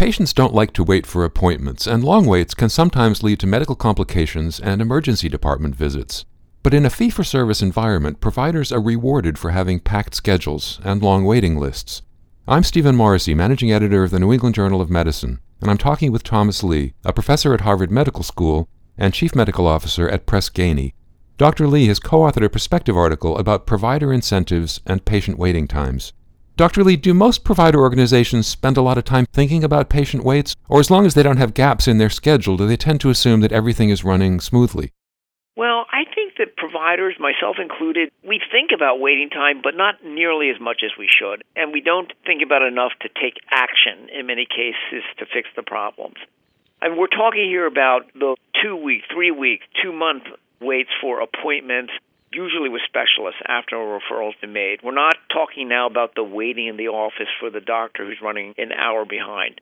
Patients don't like to wait for appointments, and long waits can sometimes lead to medical complications and emergency department visits. But in a fee-for-service environment, providers are rewarded for having packed schedules and long waiting lists. I'm Stephen Morrissey, managing editor of the New England Journal of Medicine, and I'm talking with Thomas Lee, a professor at Harvard Medical School and chief medical officer at Press Ganey. Dr. Lee has co-authored a perspective article about provider incentives and patient waiting times. Dr. Lee, do most provider organizations spend a lot of time thinking about patient waits, or as long as they don't have gaps in their schedule, do they tend to assume that everything is running smoothly? Well, I think that providers, myself included, we think about waiting time, but not nearly as much as we should. And we don't think about enough to take action, in many cases, to fix the problems. And we're talking here about the 2-week, 3-week, 2-month waits for appointments, usually with specialists after a referral's been made. We're not talking now about the waiting in the office for the doctor who's running an hour behind.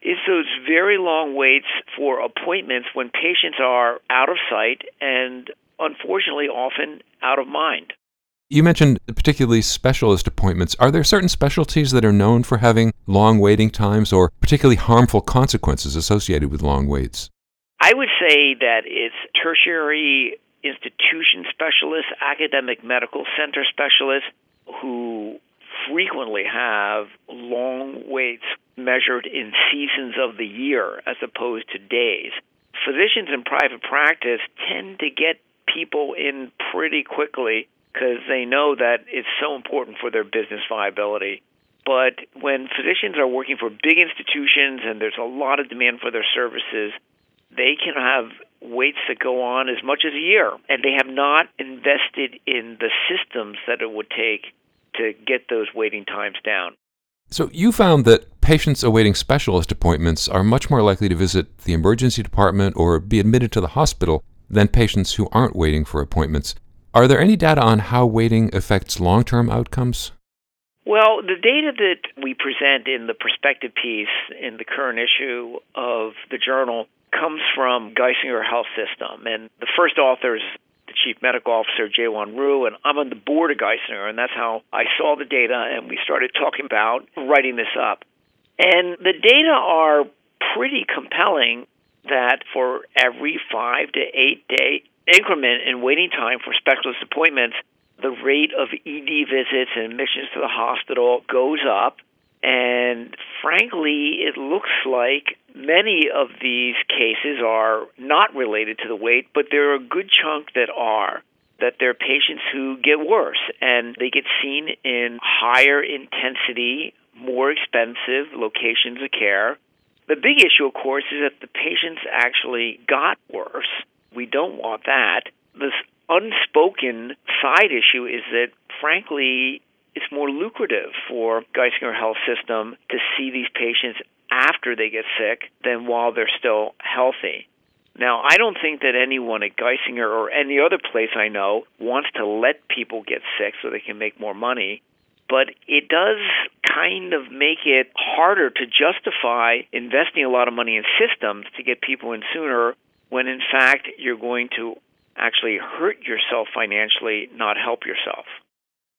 It's those very long waits for appointments when patients are out of sight and, unfortunately, often out of mind. You mentioned particularly specialist appointments. Are there certain specialties that are known for having long waiting times or particularly harmful consequences associated with long waits? I would say that it's tertiary institution specialists, academic medical center specialists who frequently have long waits measured in seasons of the year as opposed to days. Physicians in private practice tend to get people in pretty quickly because they know that it's so important for their business viability. But when physicians are working for big institutions and there's a lot of demand for their services, they can have waits that go on as much as a year, and they have not invested in the systems that it would take to get those waiting times down. So you found that patients awaiting specialist appointments are much more likely to visit the emergency department or be admitted to the hospital than patients who aren't waiting for appointments. Are there any data on how waiting affects long-term outcomes? Well, the data that we present in the perspective piece in the current issue of the journal comes from Geisinger Health System, and the first author is the chief medical officer, Jaewon Roo, and I'm on the board of Geisinger, and that's how I saw the data, and we started talking about writing this up. And the data are pretty compelling that for every 5 to 8 day increment in waiting time for specialist appointments, the rate of ED visits and admissions to the hospital goes up. And frankly, it looks like many of these cases are not related to the wait, but there are a good chunk that are, that there are patients who get worse, and they get seen in higher intensity, more expensive locations of care. The big issue, of course, is that the patients actually got worse. We don't want that. This unspoken side issue is that, frankly, it's more lucrative for Geisinger Health System to see these patients after they get sick than while they're still healthy. Now, I don't think that anyone at Geisinger or any other place I know wants to let people get sick so they can make more money, but it does kind of make it harder to justify investing a lot of money in systems to get people in sooner when, in fact, you're going to actually hurt yourself financially, not help yourself.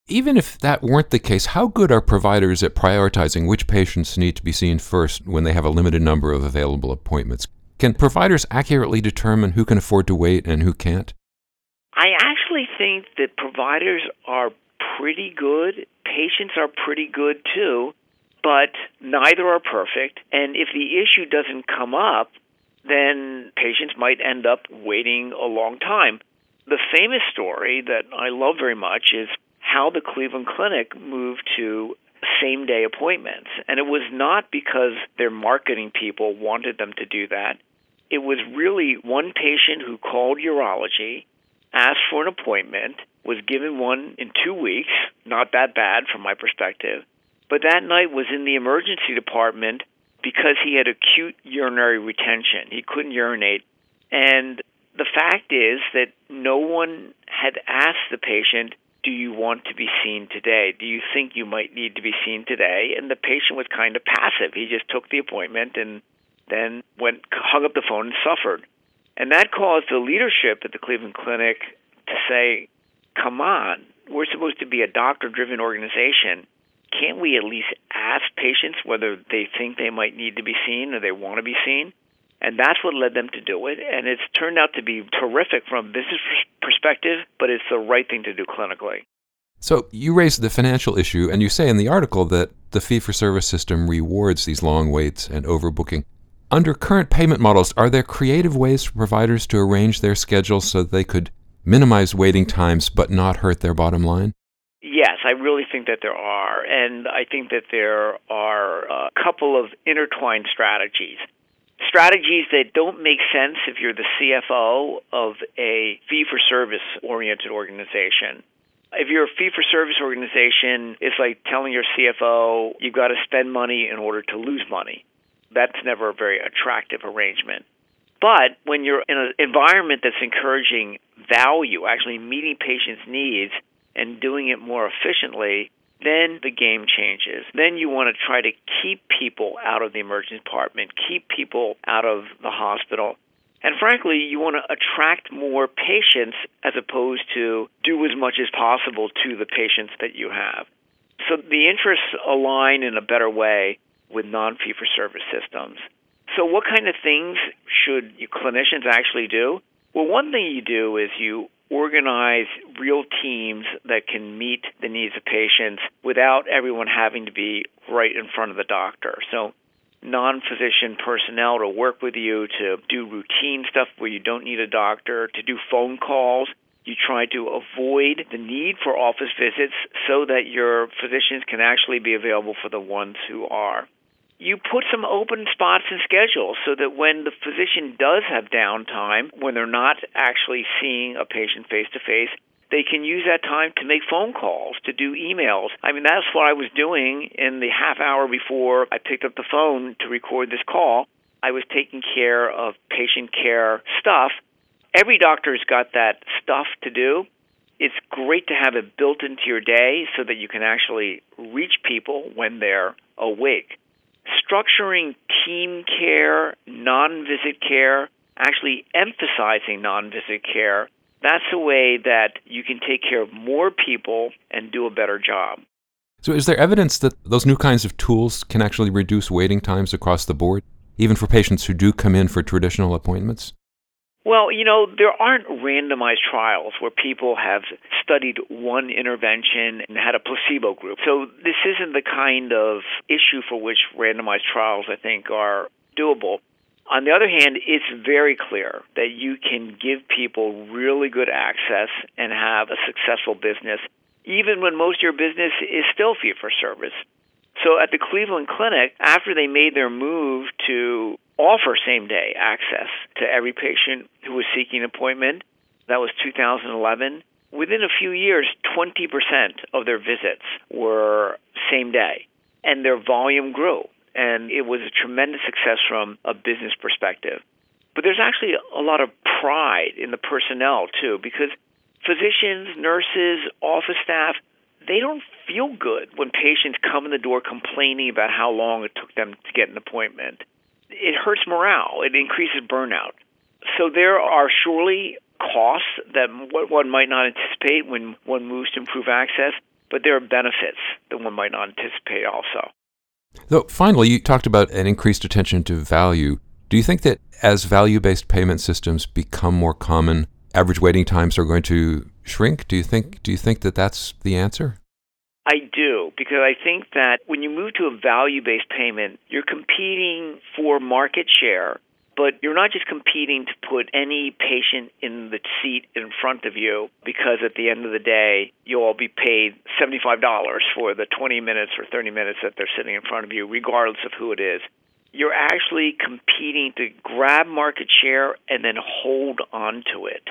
Even if that weren't the case, how good are providers at prioritizing which patients need to be seen first when they have a limited number of available appointments? Can providers accurately determine who can afford to wait and who can't? I actually think that providers are pretty good. Patients are pretty good, too, but neither are perfect. And if the issue doesn't come up, then patients might end up waiting a long time. The famous story that I love very much is how the Cleveland Clinic moved to same-day appointments. And it was not because their marketing people wanted them to do that. It was really one patient who called urology, asked for an appointment, was given one in 2 weeks, not that bad from my perspective, but that night was in the emergency department because he had acute urinary retention. He couldn't urinate. And the fact is that no one had asked the patient, do you want to be seen today? Do you think you might need to be seen today? And the patient was kind of passive. He just took the appointment and then went, hung up the phone and suffered. And that caused the leadership at the Cleveland Clinic to say, come on, we're supposed to be a doctor-driven organization. can't we at least ask patients whether they think they might need to be seen or they want to be seen? And that's what led them to do it. And it's turned out to be terrific from a business perspective, but it's the right thing to do clinically. So you raise the financial issue, and you say in the article that the fee-for-service system rewards these long waits and overbooking. Under current payment models, are there creative ways for providers to arrange their schedules so they could minimize waiting times but not hurt their bottom line? Yes, I really think that there are. And I think that there are a couple of intertwined strategies. Strategies that don't make sense if you're the CFO of a fee-for-service-oriented organization. If you're a fee-for-service organization, it's like telling your CFO you've got to spend money in order to lose money. That's never a very attractive arrangement. But when you're in an environment that's encouraging value, actually meeting patients' needs and doing it more efficiently, then the game changes. Then you want to try to keep people out of the emergency department, keep people out of the hospital. And frankly, you want to attract more patients as opposed to do as much as possible to the patients that you have. So the interests align in a better way with non-fee-for-service systems. So what kind of things should clinicians actually do? Well, one thing you do is you organize real teams that can meet the needs of patients without everyone having to be right in front of the doctor. So non-physician personnel to work with you, to do routine stuff where you don't need a doctor, to do phone calls. You try to avoid the need for office visits so that your physicians can actually be available for the ones who are. You put some open spots in schedules so that when the physician does have downtime, when they're not actually seeing a patient face-to-face, they can use that time to make phone calls, to do emails. I mean, that's what I was doing in the half hour before I picked up the phone to record this call. I was taking care of patient care stuff. Every doctor's got that stuff to do. It's great to have it built into your day so that you can actually reach people when they're awake. Structuring team care, non-visit care, actually emphasizing non-visit care, that's a way that you can take care of more people and do a better job. So is there evidence that those new kinds of tools can actually reduce waiting times across the board, even for patients who do come in for traditional appointments? Well, there aren't randomized trials where people have studied one intervention and had a placebo group. So this isn't the kind of issue for which randomized trials, I think, are doable. On the other hand, it's very clear that you can give people really good access and have a successful business, even when most of your business is still fee-for-service. So at the Cleveland Clinic, after they made their move to offer same-day access to every patient who was seeking an appointment. That was 2011. Within a few years, 20% of their visits were same-day, and their volume grew. And it was a tremendous success from a business perspective. But there's actually a lot of pride in the personnel, too, because physicians, nurses, office staff, they don't feel good when patients come in the door complaining about how long it took them to get an appointment. It hurts morale. It increases burnout. So there are surely costs that one might not anticipate when one moves to improve access, but there are benefits that one might not anticipate also. So finally, you talked about an increased attention to value. Do you think that as value-based payment systems become more common, average waiting times are going to shrink? Do you think that that's the answer? I do, because I think that when you move to a value-based payment, you're competing for market share, but you're not just competing to put any patient in the seat in front of you, because at the end of the day, you'll all be paid $75 for the 20 minutes or 30 minutes that they're sitting in front of you, regardless of who it is. You're actually competing to grab market share and then hold on to it.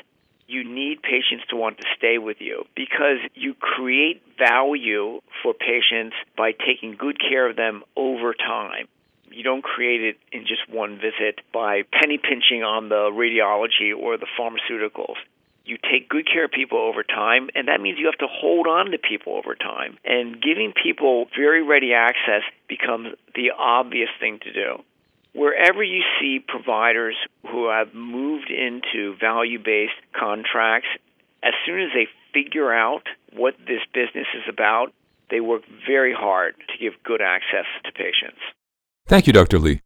You need patients to want to stay with you because you create value for patients by taking good care of them over time. You don't create it in just one visit by penny-pinching on the radiology or the pharmaceuticals. You take good care of people over time, and that means you have to hold on to people over time. And giving people very ready access becomes the obvious thing to do. Wherever you see providers who have moved into value-based contracts, as soon as they figure out what this business is about, They work very hard to give good access to patients. Thank you, Dr. Lee.